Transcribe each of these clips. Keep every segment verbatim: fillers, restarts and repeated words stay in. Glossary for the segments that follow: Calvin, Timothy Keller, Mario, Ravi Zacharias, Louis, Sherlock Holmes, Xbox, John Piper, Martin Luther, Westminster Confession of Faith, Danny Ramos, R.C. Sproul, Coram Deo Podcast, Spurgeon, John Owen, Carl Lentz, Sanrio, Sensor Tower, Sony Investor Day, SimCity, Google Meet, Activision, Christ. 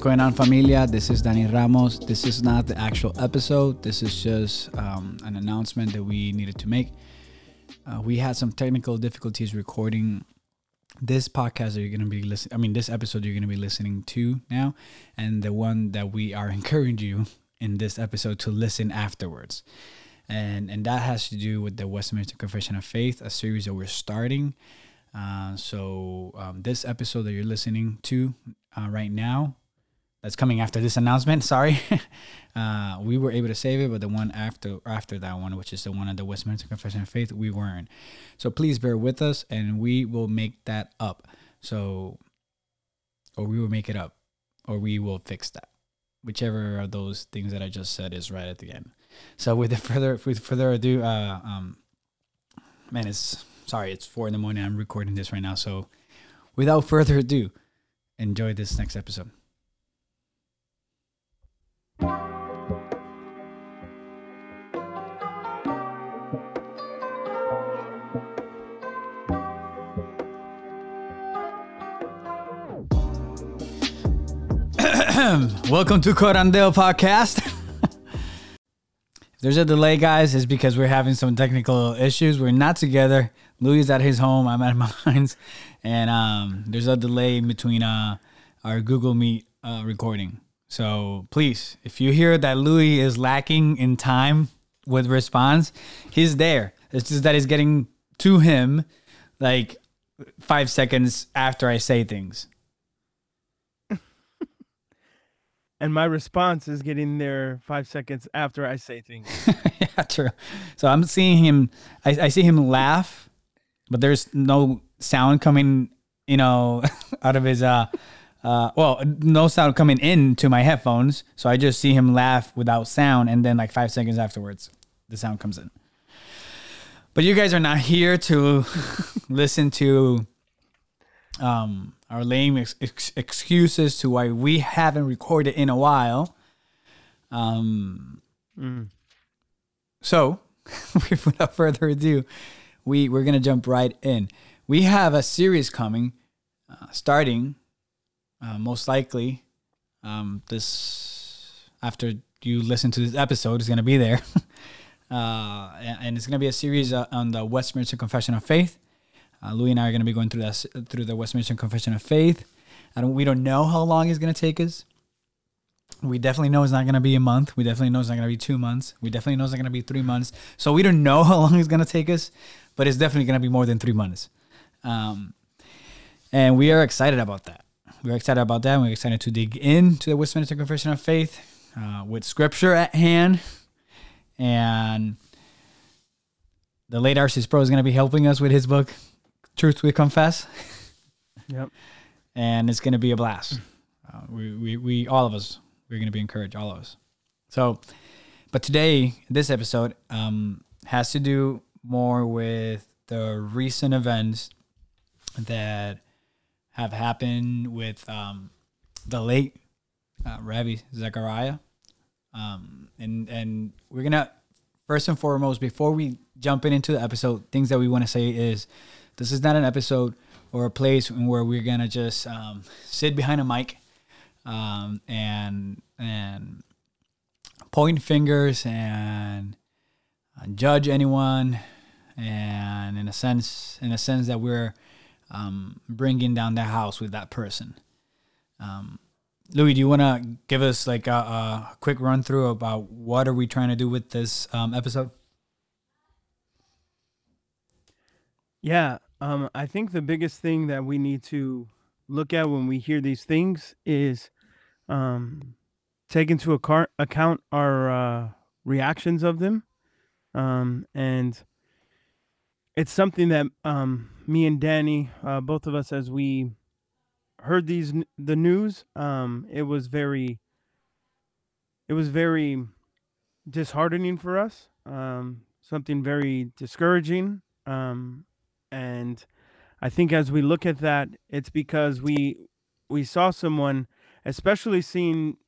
What's going on, familia? This is Danny Ramos. This is not the actual episode. This is just um, an announcement that we needed to make. Uh, we had some technical difficulties recording this podcast that you're going to be listening, I mean, this episode you're going to be listening to now, and the one that we are encouraging you in this episode to listen afterwards. And and that has to do with the Westminster Confession of Faith, a series that we're starting. Uh, so um, this episode that you're listening to uh, right now, that's coming after this announcement, sorry. uh, we were able to save it, but the one after after that one, which is the one at the Westminster Confession of Faith, we weren't. So please bear with us, and we will make that up. So, or we will make it up, or we will fix that. Whichever of those things that I just said is right at the end. So with the further with further ado, uh, um, man, it's sorry, it's four in the morning. I'm recording this right now. So without further ado, enjoy this next episode. Welcome to Coram Deo Podcast. If there's a delay, guys, it's because we're having some technical issues. We're not together. Louis is at his home. I'm at mine's. And um, there's a delay in between uh, our Google Meet uh, recording. So please, if you hear that Louis is lacking in time with response, he's there. It's just that it's getting to him like five seconds after I say things. And my response is getting there five seconds after I say things. Yeah, true. So I'm seeing him, I, I see him laugh, but there's no sound coming, you know, out of his, uh, uh, well, no sound coming into my headphones. So I just see him laugh without sound. And then like five seconds afterwards, the sound comes in. But you guys are not here to listen to um. our lame ex- ex- excuses to why we haven't recorded in a while. Um, mm. So, without further ado, we, we're going to jump right in. We have a series coming, uh, starting uh, most likely um, this, after you listen to this episode, it's going to be there. uh, and, and it's going to be a series uh, on the Westminster Confession of Faith. Uh, Louis and I are going to be going through that through the Westminster Confession of Faith. I don't, we don't know how long it's going to take us. We definitely know it's not going to be a month. We definitely know it's not going to be two months. We definitely know it's not going to be three months. So we don't know how long it's going to take us, but it's definitely going to be more than three months. Um, and we are excited about that. We're excited about that. And we're excited to dig into the Westminster Confession of Faith uh, with scripture at hand. And the late R C. Sproul is going to be helping us with his book, Truth We Confess. Yep. And it's going to be a blast. Uh, we, we, we, all of us, we're going to be encouraged, all of us. So, but today, this episode um, has to do more with the recent events that have happened with um, the late uh, Ravi Zacharias. Um, and, and we're going to, first and foremost, before we jump in into the episode, things that we want to say is, this is not an episode or a place where we're going to just um, sit behind a mic um, and and point fingers and judge anyone. And in a sense, in a sense that we're um, bringing down the house with that person. Um, Louis, do you want to give us like a, a quick run through about what are we trying to do with this um, episode? Yeah. Um, I think the biggest thing that we need to look at when we hear these things is um, take into ac- account our uh, reactions of them. Um, and it's something that um, me and Danny, uh, both of us, as we heard these the news, um, it was very, it was very disheartening for us. Um, something very discouraging. Um, And I think as we look at that, it's because we we saw someone, especially seeing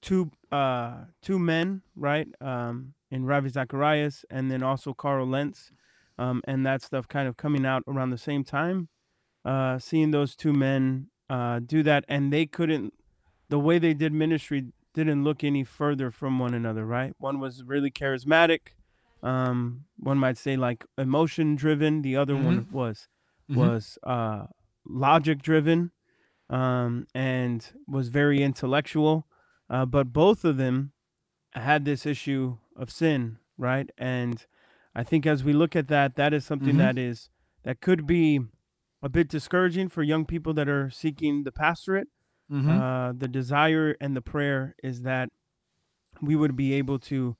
two uh, two men, right, um, in Ravi Zacharias and then also Carl Lentz, um, and that stuff kind of coming out around the same time, uh, seeing those two men uh, do that. And they couldn't, the way they did ministry didn't look any further from one another, right? One was really charismatic. Um, one might say like emotion driven. The other mm-hmm. one was, mm-hmm. was uh, logic driven um, and was very intellectual. Uh, but both of them had this issue of sin, right? And I think as we look at that, that is something mm-hmm. that is that could be a bit discouraging for young people that are seeking the pastorate. Mm-hmm. Uh, the desire and the prayer is that we would be able to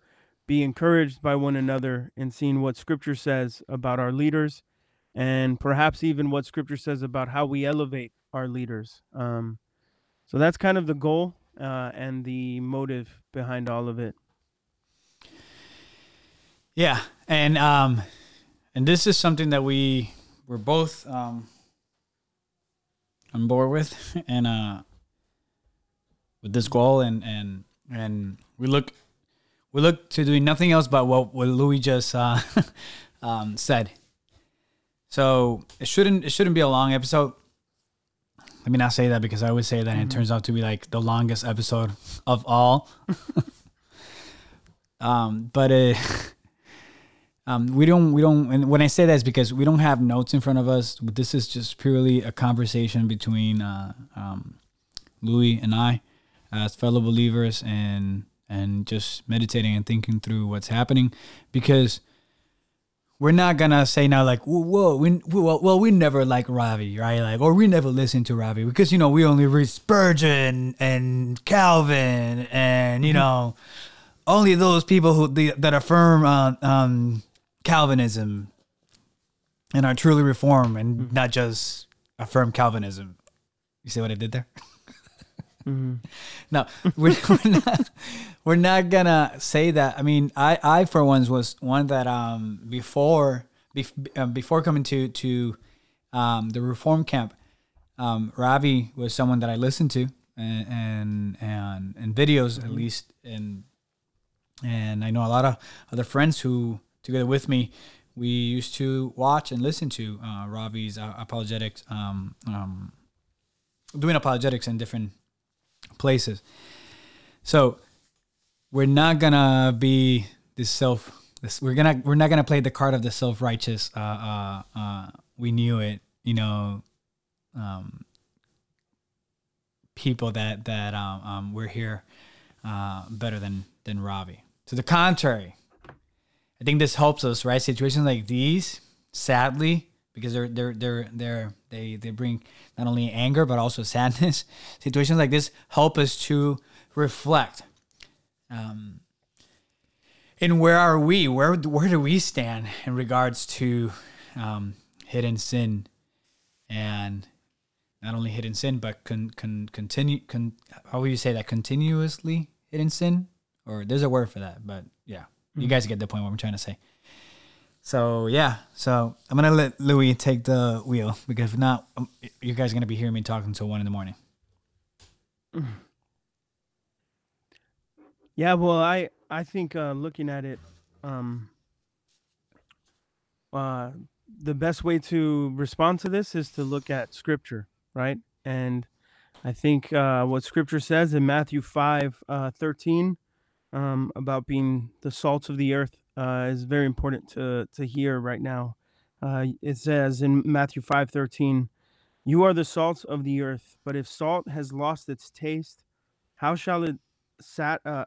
be encouraged by one another in seeing what Scripture says about our leaders, and perhaps even what Scripture says about how we elevate our leaders. Um, so that's kind of the goal uh, and the motive behind all of it. Yeah, and um, and this is something that we were both um, on board with, and uh, with this goal, and and and we look. We look to doing nothing else but what, what Louis just uh, um, said. So it shouldn't it shouldn't be a long episode. Let me not say that, because I always say that mm-hmm. and it turns out to be like the longest episode of all. um, but it, um, we don't we don't. And when I say that, it's because we don't have notes in front of us. This is just purely a conversation between uh, um, Louis and I, as fellow believers, and. And just meditating and thinking through what's happening, because we're not gonna say now like, whoa, whoa we, we well, well, we never like Ravi, right? Like, or we never listen to Ravi because you know we only read Spurgeon and Calvin, and you know only those people who the, that affirm uh, um, Calvinism and are truly reformed, and mm-hmm. not just affirm Calvinism. You see what I did there? Mm-hmm. No, we're, we're not. We're not gonna say that. I mean, I, I for once was one that um before bef, uh, before coming to to um the reform camp, um Ravi was someone that I listened to and and and, and videos mm-hmm. at least, and and I know a lot of other friends who together with me we used to watch and listen to uh, Ravi's uh, apologetics um um doing apologetics in different places. So we're not gonna be this self. This, we're gonna we're not gonna play the card of the self righteous. Uh, uh, uh, we knew it, you know. Um, people that that um, um we're here uh, better than than Ravi. To the contrary, I think this helps us, right? Situations like these, sadly, because they're they're they're they're they they bring not only anger but also sadness. Situations like this help us to reflect. Um, and where are we? Where where do we stand in regards to um, hidden sin, and not only hidden sin, but con, con continue con, how will you say that continuously hidden sin? Or there's a word for that, but yeah, mm-hmm. you guys get the point. What I'm trying to say. So yeah, so I'm gonna let Louis take the wheel, because if not, you guys are gonna be hearing me talking until one in the morning. Yeah, well, I, I think uh, looking at it, um, uh, the best way to respond to this is to look at Scripture, right? And I think uh, what Scripture says in Matthew five, uh, thirteen, um, about being the salt of the earth uh, is very important to, to hear right now. Uh, it says in Matthew five, thirteen, "You are the salt of the earth, but if salt has lost its taste, how shall it sat, uh,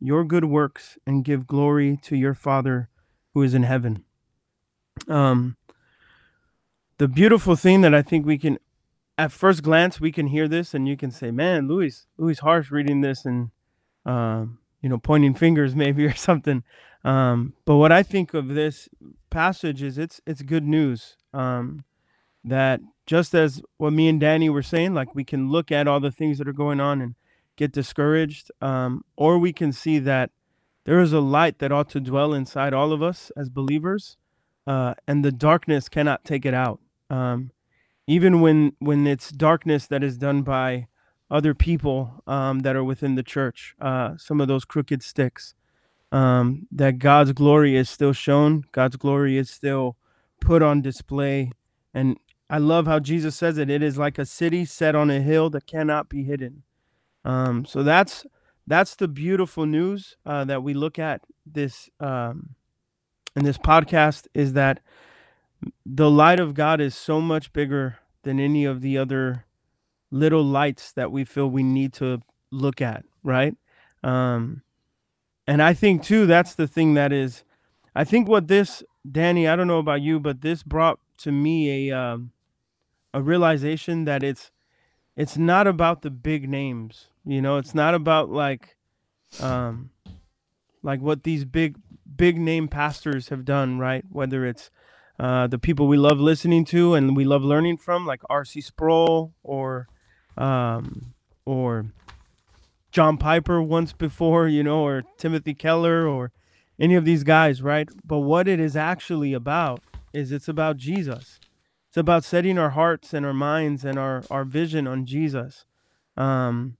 your good works and give glory to your Father who is in heaven." Um, the beautiful thing that I think we can, at first glance, we can hear this and you can say, man, Louis, Louis harsh reading this and, um, you know, pointing fingers maybe or something. Um, but what I think of this passage is it's, it's good news, um, that just as what me and Danny were saying, like we can look at all the things that are going on and get discouraged, um, or we can see that There is a light that ought to dwell inside all of us as believers, uh, and the darkness cannot take it out. Um, even when when it's darkness that is done by other people um, that are within the church, uh, some of those crooked sticks, um, that God's glory is still shown. God's glory is still put on display. And I love how Jesus says it. It is like a city set on a hill that cannot be hidden. Um, so that's that's the beautiful news uh, that we look at this um, in this podcast, is that the light of God is so much bigger than any of the other little lights that we feel we need to look at, right? Um, and I think, too, that's the thing that is, I think what this, Danny, I don't know about you, but this brought to me a um, a realization that it's it's not about the big names, you know, it's not about like um, like what these big, big name pastors have done, right? Whether it's Uh, the people we love listening to and we love learning from, like R C Sproul or um, or John Piper once before, you know, or Timothy Keller or any of these guys, right? But what it is actually about is it's about Jesus. It's about setting our hearts and our minds and our, our vision on Jesus. Um,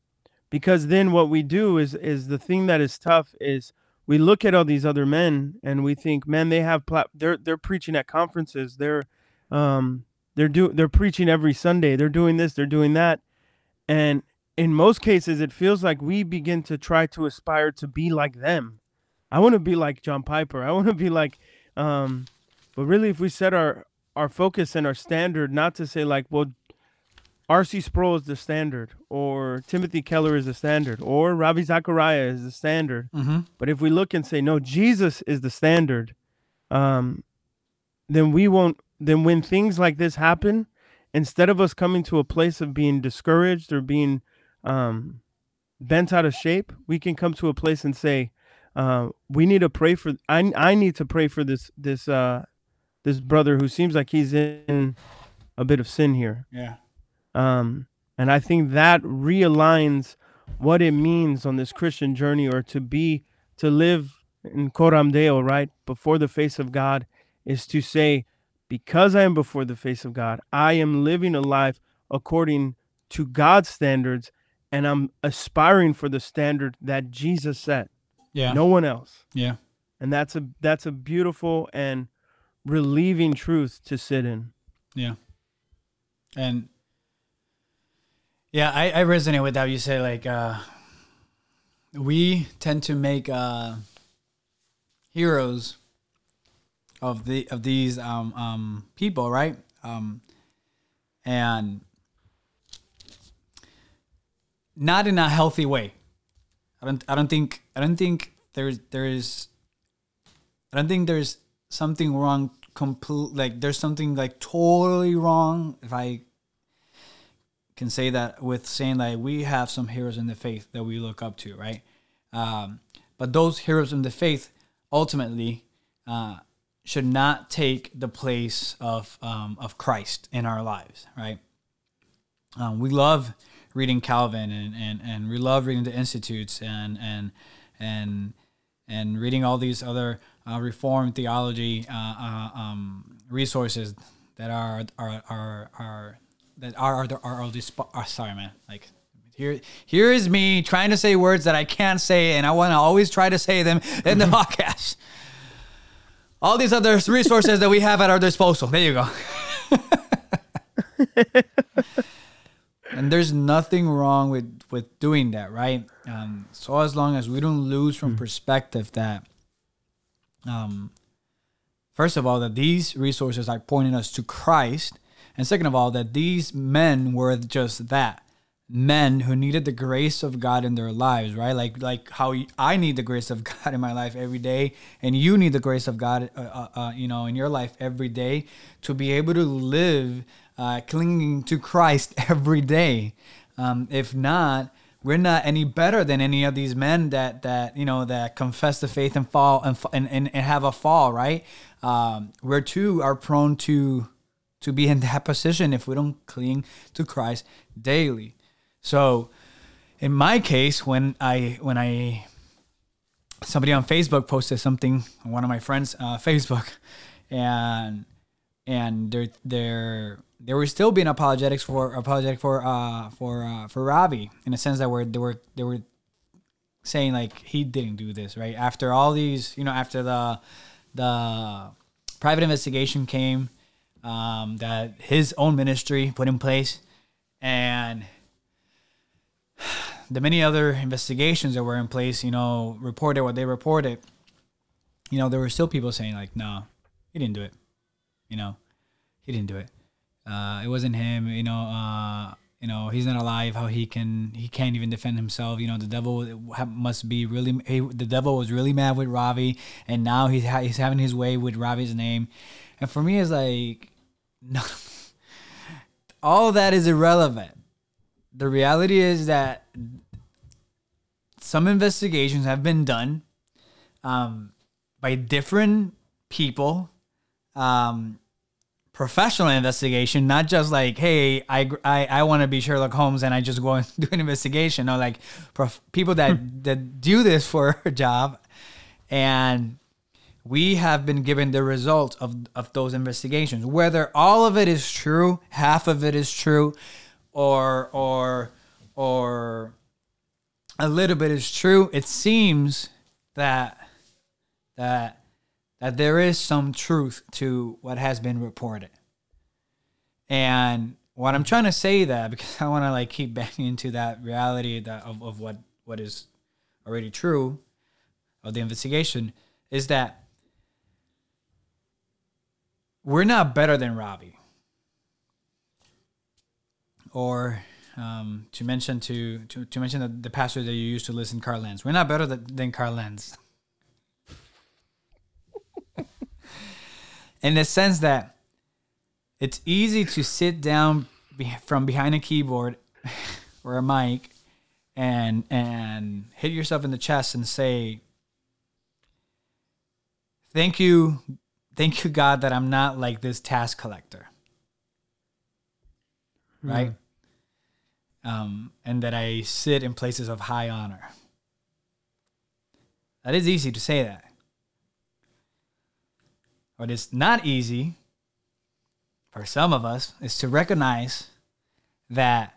because then what we do is is the thing that is tough is we look at all these other men and we think, man, they have plat- they're they're preaching at conferences. They're um they're do they're preaching every Sunday. They're doing this, they're doing that. And in most cases it feels like we begin to try to aspire to be like them. I want to be like John Piper. I want to be like um but really, if we set our our focus and our standard, not to say like, well, R C Sproul is the standard, or Timothy Keller is the standard, or Ravi Zacharias is the standard. Mm-hmm. But if we look and say, no, Jesus is the standard, um, then we won't, then when things like this happen, instead of us coming to a place of being discouraged or being um, bent out of shape, we can come to a place and say, uh, we need to pray for, I, I need to pray for this, this, uh, this brother who seems like he's in a bit of sin here. Yeah. Um, and I think that realigns what it means on this Christian journey, or to be, to live in Coram Deo, right? Before the face of God, is to say, because I am before the face of God, I am living a life according to God's standards, and I'm aspiring for the standard that Jesus set. Yeah. No one else. Yeah. And that's a, that's a beautiful and relieving truth to sit in. Yeah. And Yeah, I, I resonate with that. You say like, uh, we tend to make uh, heroes of the of these um, um, people, right? Um, and not in a healthy way. I don't. I don't think. I don't think there's there's. I don't think there's something wrong. Complete like there's something like totally wrong. If I. can say that with saying that we have some heroes in the faith that we look up to, right? Um, but those heroes in the faith ultimately uh, should not take the place of um, of Christ in our lives, right? Um, we love reading Calvin, and, and and we love reading the Institutes, and and and and reading all these other uh, Reformed theology uh, uh, um, resources that are are are are. That are are are all these. Oh, sorry, man. Like here, here is me trying to say words that I can't say, and I want to always try to say them in the podcast. All these other resources that we have at our disposal. There you go. And there's nothing wrong with, with doing that, right? Um, so as long as we don't lose from mm-hmm. perspective that, um, first of all, that these resources are pointing us to Christ. And second of all, that these men were just that, men who needed the grace of God in their lives, right? Like like how I need the grace of God in my life every day, and you need the grace of God, uh, uh, uh, you know, in your life every day to be able to live uh, clinging to Christ every day. Um, if not, we're not any better than any of these men that that you know that confess the faith and fall and and, and, and have a fall, right? Um, we're too are prone to. to be in that position if we don't cling to Christ daily. So in my case, when I when I somebody on Facebook posted something on one of my friends' uh, Facebook, and and they're they're they were still being apologetics for apologetic for uh for uh, for Ravi, in a sense that were they were they were saying like he didn't do this, right? After all these, you know, after the the private investigation came, um, that his own ministry put in place, and the many other investigations that were in place, you know, reported what they reported, you know, there were still people saying like, no, he didn't do it. You know, he didn't do it. Uh, it wasn't him, you know, uh, you know, he's not alive. How he can, he can't even defend himself. You know, the devil must be really, he, the devil was really mad with Ravi, and now he's, ha- he's having his way with Ravi's name. And for me, it's like, no, all that is irrelevant. The reality is that some investigations have been done um, by different people, um, professional investigation, not just like, hey, I, I, I want to be Sherlock Holmes and I just go and do an investigation. No, like prof- people that, that do this for a job. And we have been given the results of, of those investigations, whether all of it is true, half of it is true, or or or a little bit is true. It seems that that that there is some truth to what has been reported. And what I'm trying to say that, because I want to like keep banging into that reality that of, of what, what is already true of the investigation, is that we're not better than Ravi. Or um, to mention to to, to mention the, the pastor that you used to listen, Carl Lentz. We're not better than, than Carl Lentz. In the sense that it's easy to sit down be, from behind a keyboard or a mic and and hit yourself in the chest and say, "Thank you, thank you, God, that I'm not like this tax collector." Right. Mm. Um, and that I sit in places of high honor. That is easy to say that. What is not easy for some of us is to recognize that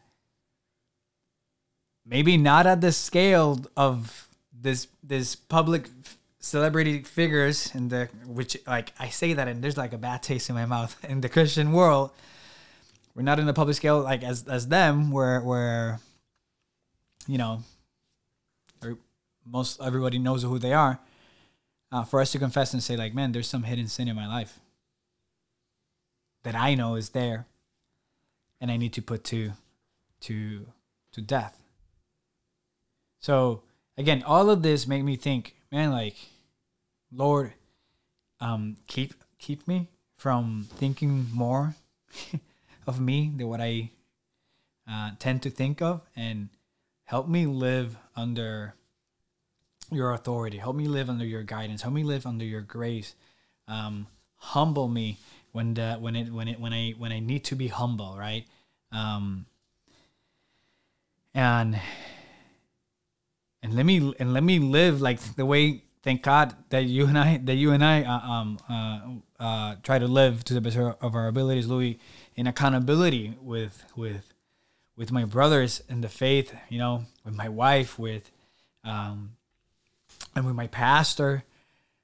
maybe not at the scale of this this public f- celebrity figures in the which like I say that and there's like a bad taste in my mouth in the Christian world. We're not in the public scale like as as them, where where you know most everybody knows who they are. Uh, for us to confess and say like, man, there's some hidden sin in my life that I know is there, and I need to put to to to death. So again, all of this made me think, man, like, Lord, um, keep keep me from thinking more. Of me than what I uh, tend to think of, and help me live under your authority. Help me live under your guidance. Help me live under your grace. Um, humble me when the when it when it when I when I need to be humble, right? Um, and and let me and let me live like the way. Thank God that you and I that you and I uh, um uh, uh try to live to the best of our abilities, Louis. In accountability with with with my brothers in the faith, you know, with my wife, with um, and with my pastor,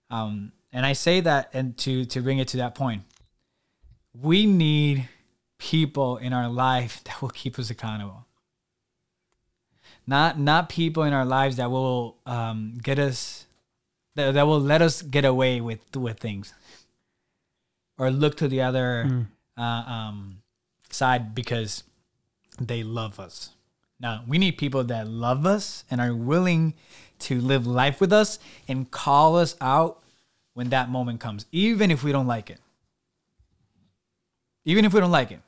um, and I say that, and to to bring it to that point, we need people in our life that will keep us accountable. Not not people in our lives that will um, get us that, that will let us get away with with things, or look to the other. Mm. Uh, um, side because they love us. Now, we need people that love us and are willing to live life with us and call us out when that moment comes, even if we don't like it. Even if we don't like it.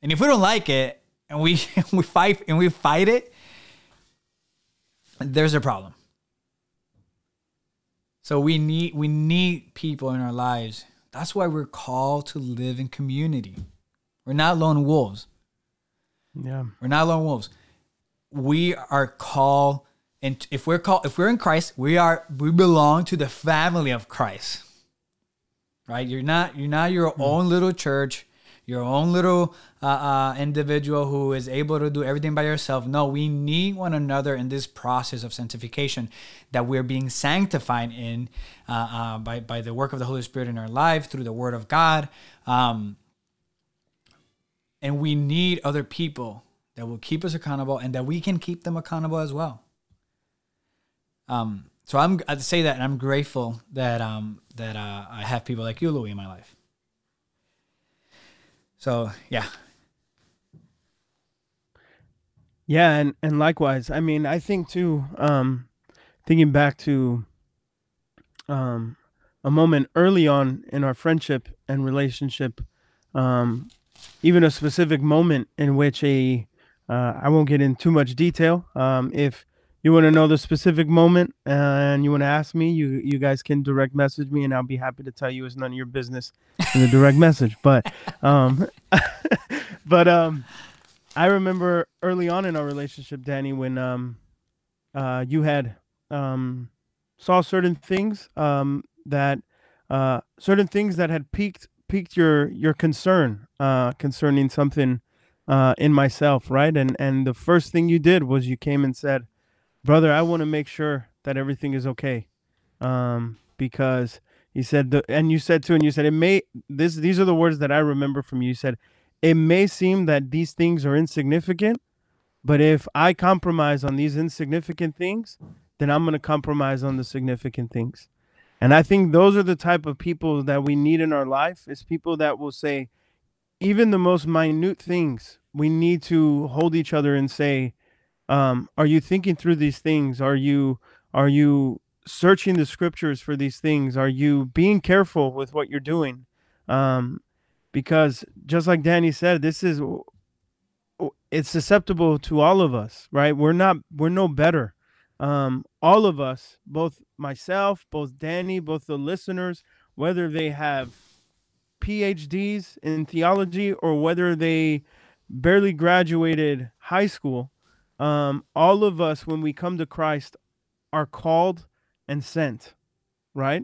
And if we don't like it and we we fight and we fight it, there's a problem. So we need we need people in our lives. That's why we're called to live in community. We're not lone wolves. Yeah. We're not lone wolves. We are called And if we're called, if we're in Christ, we are we belong to the family of Christ. Right? You're not you're not your mm. own little church, your own little uh, uh, individual who is able to do everything by yourself. No, we need one another in this process of sanctification, that we're being sanctified in uh, uh, by by the work of the Holy Spirit in our life through the Word of God, um, and we need other people that will keep us accountable and that we can keep them accountable as well. Um, so I'm, I'd say that, and I'm grateful that, um, that, uh, I have people like you, Louis, in my life. So, yeah. Yeah. And, and likewise, I mean, I think too, um, thinking back to, um, a moment early on in our friendship and relationship, um, even a specific moment in which a, uh, I won't get into too much detail. Um, if, You want to know the specific moment and you want to ask me, you you guys can direct message me and I'll be happy to tell you it's none of your business in the direct message. But um, but um, I remember early on in our relationship, Danny, when um, uh, you had um, saw certain things um, that uh, certain things that had piqued piqued your your concern uh, concerning something uh, in myself. Right. And and the first thing you did was you came and said, "Brother, I want to make sure that everything is okay," um, because you said, the, and you said too, and you said it may. This, these are the words that I remember from you. You said, "It may seem that these things are insignificant, but if I compromise on these insignificant things, then I'm going to compromise on the significant things." And I think those are the type of people that we need in our life. Is people that will say, even the most minute things, we need to hold each other and say, Um, are you thinking through these things? Are you are you searching the scriptures for these things? Are you being careful with what you're doing? Um, because just like Danny said, this is it's susceptible to all of us, right? We're not we're no better. Um, all of us, both myself, both Danny, both the listeners, whether they have P H Ds in theology or whether they barely graduated high school. Um, all of us, when we come to Christ, are called and sent, right?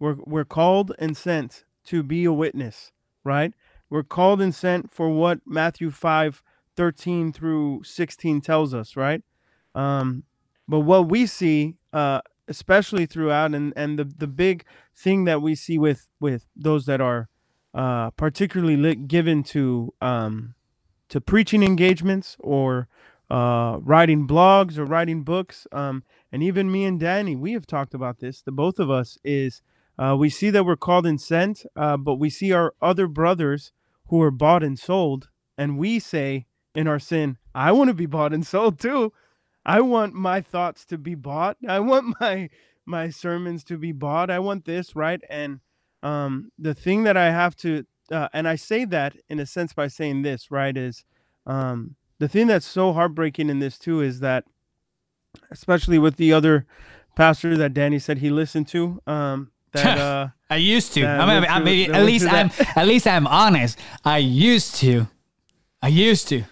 We're we're called and sent to be a witness, right? We're called and sent for what Matthew five thirteen through sixteen tells us, right? Um, but what we see, uh, especially throughout, and, and the, the big thing that we see with, with those that are uh, particularly lit, given to um, to preaching engagements or uh writing blogs or writing books, um and even me and Danny, we have talked about this, the both of us, is uh we see that we're called and sent, uh but we see our other brothers who are bought and sold, and we say in our sin, I want to be bought and sold too. I want my thoughts to be bought. I want my my sermons to be bought. I want this, right? And um the thing that I have to uh, and I say that in a sense by saying this, right, is um the thing that's so heartbreaking in this too is that, especially with the other pastor that Danny said he listened to, um, that uh, I used to. I mean, I mean, through, at least I'm at least I'm honest. I used to, I used to,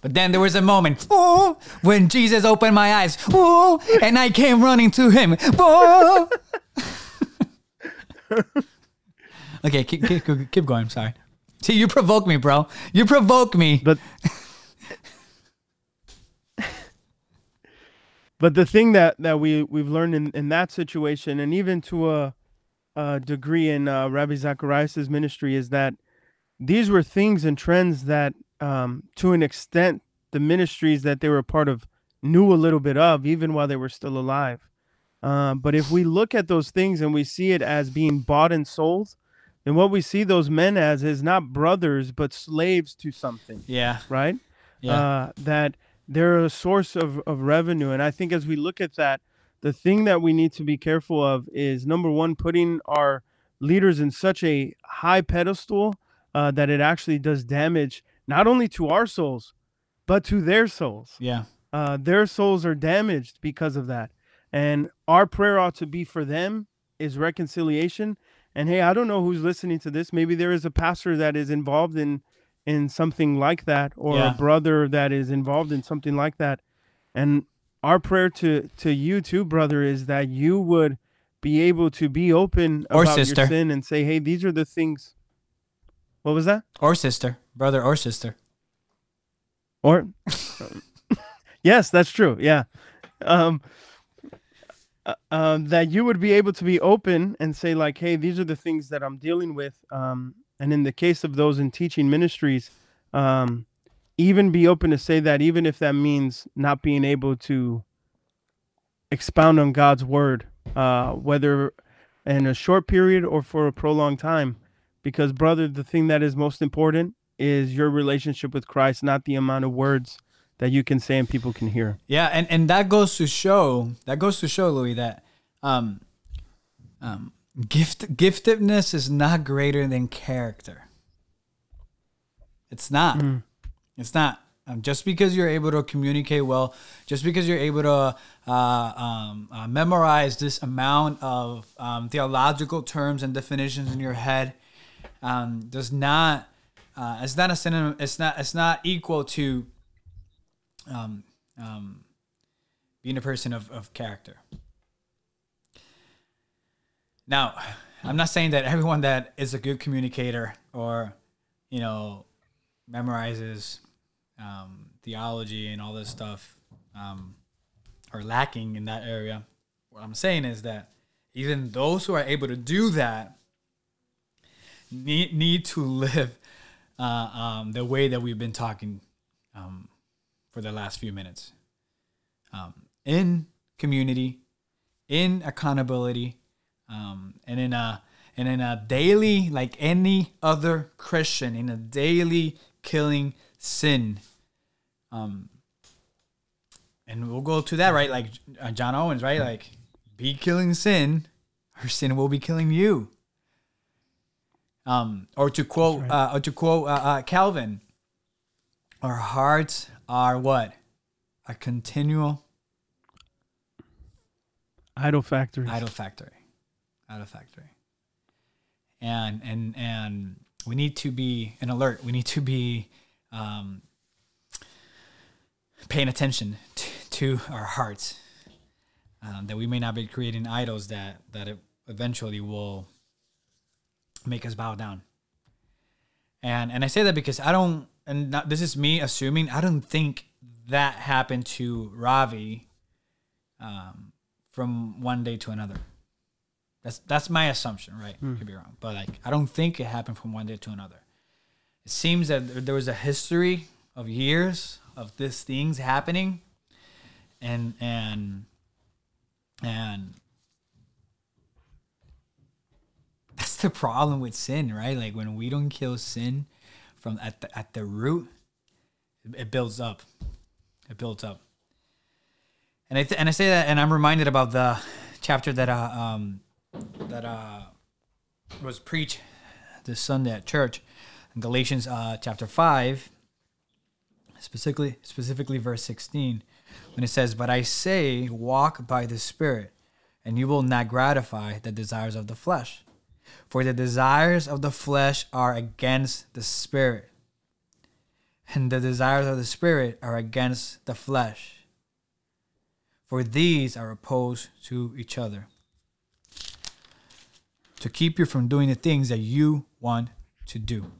but then there was a moment oh, when Jesus opened my eyes, oh, and I came running to Him. Oh. Okay, keep, keep keep going. I'm sorry. See, you provoke me, bro. You provoke me. But. But the thing that, that we, we've learned in, in that situation, and even to a, a degree in uh, Ravi Zacharias' ministry, is that these were things and trends that, um, to an extent, the ministries that they were a part of knew a little bit of, even while they were still alive. Uh, but if we look at those things and we see it as being bought and sold, then what we see those men as is not brothers, but slaves to something. Yeah. Right? Yeah. Uh, that... They're a source of, of revenue. And I think as we look at that, the thing that we need to be careful of is, number one, putting our leaders in such a high pedestal uh, that it actually does damage not only to our souls, but to their souls. Yeah. Uh, their souls are damaged because of that. And our prayer ought to be for them is reconciliation. And hey, I don't know who's listening to this. Maybe there is a pastor that is involved in in something like that, or yeah. a brother that is involved in something like that. And our prayer to, to you too, brother, is that you would be able to be open or about sister. your sin and say, hey, these are the things. What was that? Or sister, brother or sister. Or, yes, that's true. Yeah. Um, uh, um, that you would be able to be open and say like, hey, these are the things that I'm dealing with. Um, and in the case of those in teaching ministries, um, even be open to say that, even if that means not being able to expound on God's word, uh, whether in a short period or for a prolonged time. Because, brother, the thing that is most important is your relationship with Christ, not the amount of words that you can say and people can hear. Yeah, and, and that goes to show, that goes to show, Louis, that um, um, gift giftedness is not greater than character. It's not. Mm. It's not. Um, just because you're able to communicate well, just because you're able to uh, um, uh, memorize this amount of um, theological terms and definitions in your head, Um, does not, uh, it's not a synonym, it's not, it's not equal to, um, um, being a person of, of character. Now, I'm not saying that everyone that is a good communicator or, you know, memorizes, um, theology and all this stuff, um, are lacking in that area. What I'm saying is that even those who are able to do that, Need, need to live uh, um, the way that we've been talking um, for the last few minutes. Um, in community, in accountability, um, and in a and in a daily, like any other Christian, in a daily killing sin. Um, and we'll go to that, right? Like uh, John Owens, right? Like, be killing sin, or sin will be killing you. Um, or to quote, right. uh, or to quote uh, uh, Calvin, our hearts are what? A continual idol factory. Idol factory. Idol factory. And and and we need to be an alert. We need to be um, paying attention t- to our hearts, um, that we may not be creating idols that that it eventually will make us bow down. And and I say that because I don't, and not, this is me assuming, I don't think that happened to Ravi um, from one day to another. That's that's my assumption, right? Mm. Could be wrong. But like, I don't think it happened from one day to another. It seems that there was a history of years of these things happening. And, and, and, that's the problem with sin, right? Like when we don't kill sin from at the, at the root, it builds up. It builds up. And I th- and I say that, and I'm reminded about the chapter that uh, um that uh was preached this Sunday at church, in Galatians uh, chapter five, specifically specifically verse sixteen, when it says, "But I say, walk by the Spirit, and you will not gratify the desires of the flesh. For the desires of the flesh are against the Spirit, and the desires of the Spirit are against the flesh. For these are opposed to each other, to keep you from doing the things that you want to do.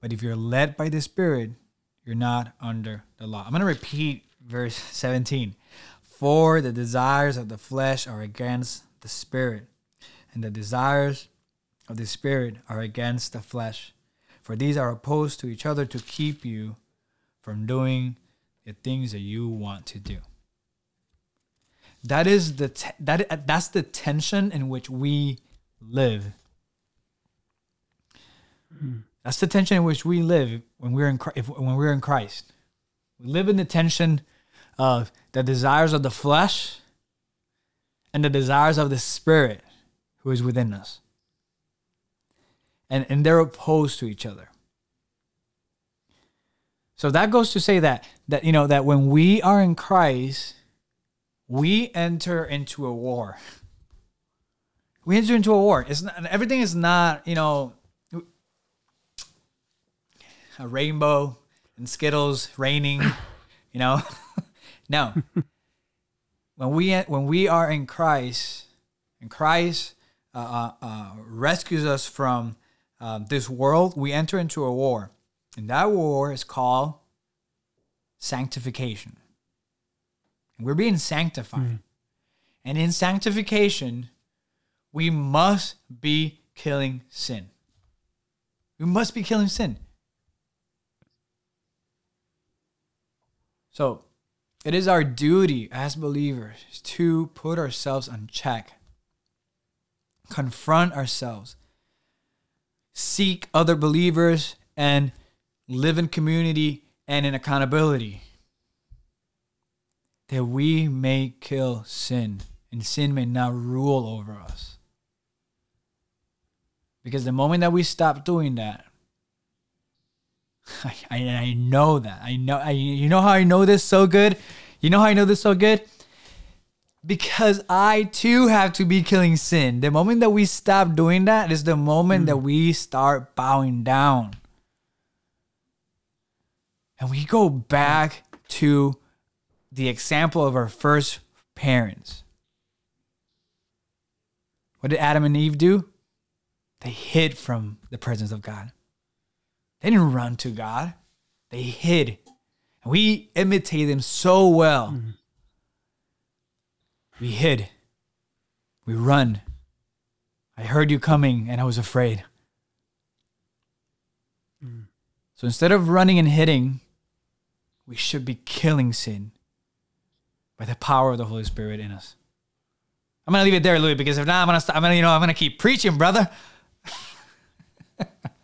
But if you're led by the Spirit, you're not under the law." I'm going to repeat verse seventeen. "For the desires of the flesh are against the Spirit, and the desires of the Spirit are against the flesh. For these are opposed to each other to keep you from doing the things that you want to do." That is the te- that that's the tension in which we live. Mm. That's the tension in which we live when we're in if, when we're in Christ. We live in the tension of the desires of the flesh and the desires of the Spirit who is within us. And, and they're opposed to each other. So that goes to say that that you know that when we are in Christ, we enter into a war. We enter into a war. It's not, everything is not, you know, a rainbow and Skittles raining, you know. No. when we when we are in Christ, and Christ uh, uh, rescues us from uh, this world, we enter into a war. And that war is called sanctification. And we're being sanctified. Mm. And in sanctification, we must be killing sin. We must be killing sin. So it is our duty as believers to put ourselves in check, confront ourselves, seek other believers, and live in community and in accountability, that we may kill sin and sin may not rule over us. Because the moment that we stop doing that, I, I, I know that. I know. I, you know how I know this so good? You know how I know this so good? Because I too have to be killing sin. The moment that we stop doing that is the moment mm. that we start bowing down. And we go back to the example of our first parents. What did Adam and Eve do? They hid from the presence of God. They didn't run to God. They hid. And we imitate them so well. Mm-hmm. We hid. We run. I heard you coming and I was afraid. Mm. So instead of running and hitting, we should be killing sin by the power of the Holy Spirit in us. I'm gonna leave it there, Louis, because if not, I'm gonna stop, I'm gonna, you know, I'm gonna keep preaching, brother.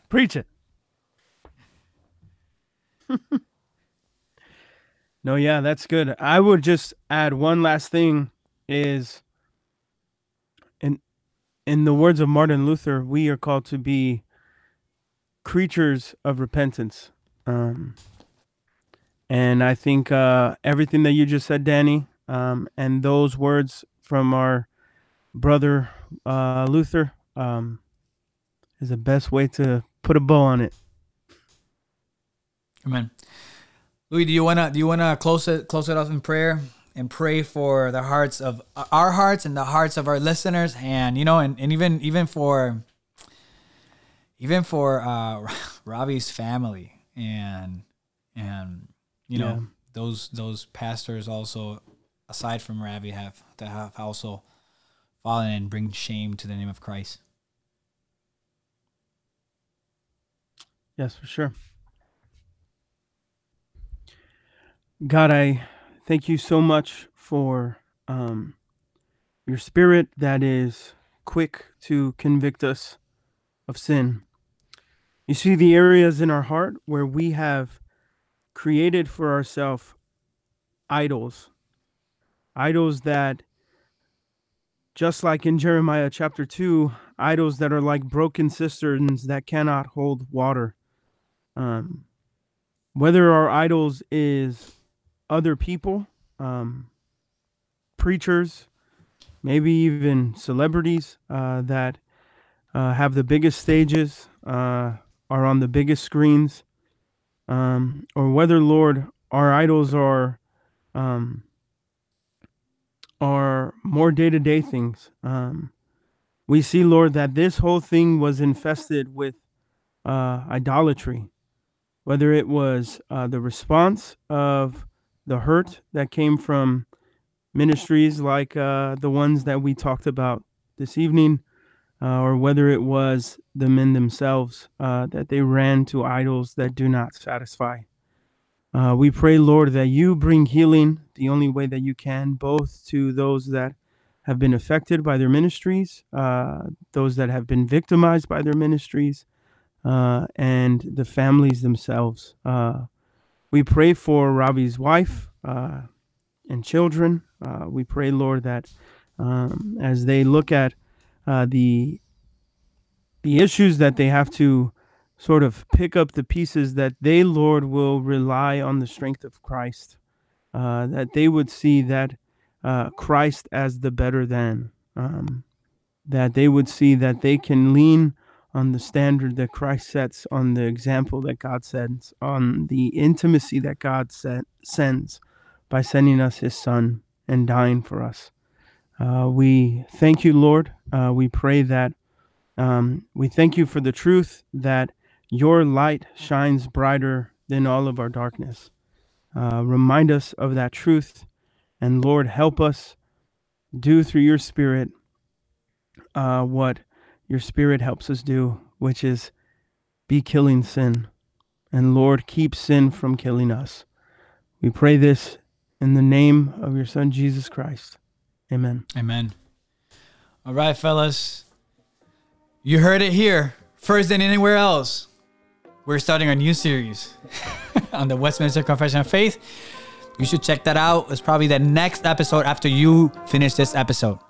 Preach it. No, yeah, that's good. I would just add one last thing: is in in the words of Martin Luther, we are called to be creatures of repentance. Um, And I think uh, everything that you just said, Danny, um, and those words from our brother uh, Luther um, is the best way to put a bow on it. Amen. Louis, do you wanna do you wanna close it close it off in prayer and pray for the hearts of our hearts and the hearts of our listeners, and you know, and, and even even for even for uh, Ravi's family and and. You know, yeah. those those pastors also, aside from Ravi, have to have also fallen and bring shame to the name of Christ. Yes, for sure. God, I thank you so much for um, your spirit that is quick to convict us of sin. You see the areas in our heart where we have created for ourselves idols, idols that, just like in Jeremiah chapter two, idols that are like broken cisterns that cannot hold water. Um, whether our idols is other people, um, preachers, maybe even celebrities uh, that uh, have the biggest stages, uh, are on the biggest screens, Um, or whether, Lord, our idols are um, are more day-to-day things. Um, we see, Lord, that this whole thing was infested with uh, idolatry, whether it was uh, the response of the hurt that came from ministries like uh, the ones that we talked about this evening, Uh, or whether it was the men themselves, uh, that they ran to idols that do not satisfy. Uh, we pray, Lord, that you bring healing the only way that you can, both to those that have been affected by their ministries, uh, those that have been victimized by their ministries, uh, and the families themselves. Uh, we pray for Ravi's wife uh, and children. Uh, we pray, Lord, that um, as they look at Uh, the the issues that they have to sort of pick up the pieces, that they, Lord, will rely on the strength of Christ, uh, that they would see that uh, Christ as the better than, um, that they would see that they can lean on the standard that Christ sets, on the example that God sends, on the intimacy that God set, sends by sending us his son. and dying for us. Uh, we thank you, Lord. Uh, we pray that um, we thank you for the truth that your light shines brighter than all of our darkness. Uh, remind us of that truth, and Lord, help us do through your Spirit uh, what your Spirit helps us do, which is be killing sin. And Lord, keep sin from killing us. We pray this in the name of your Son, Jesus Christ. Amen. Amen. All right, fellas. You heard it here first than anywhere else. We're starting a new series on the Westminster Confession of Faith. You should check that out. It's probably the next episode after you finish this episode.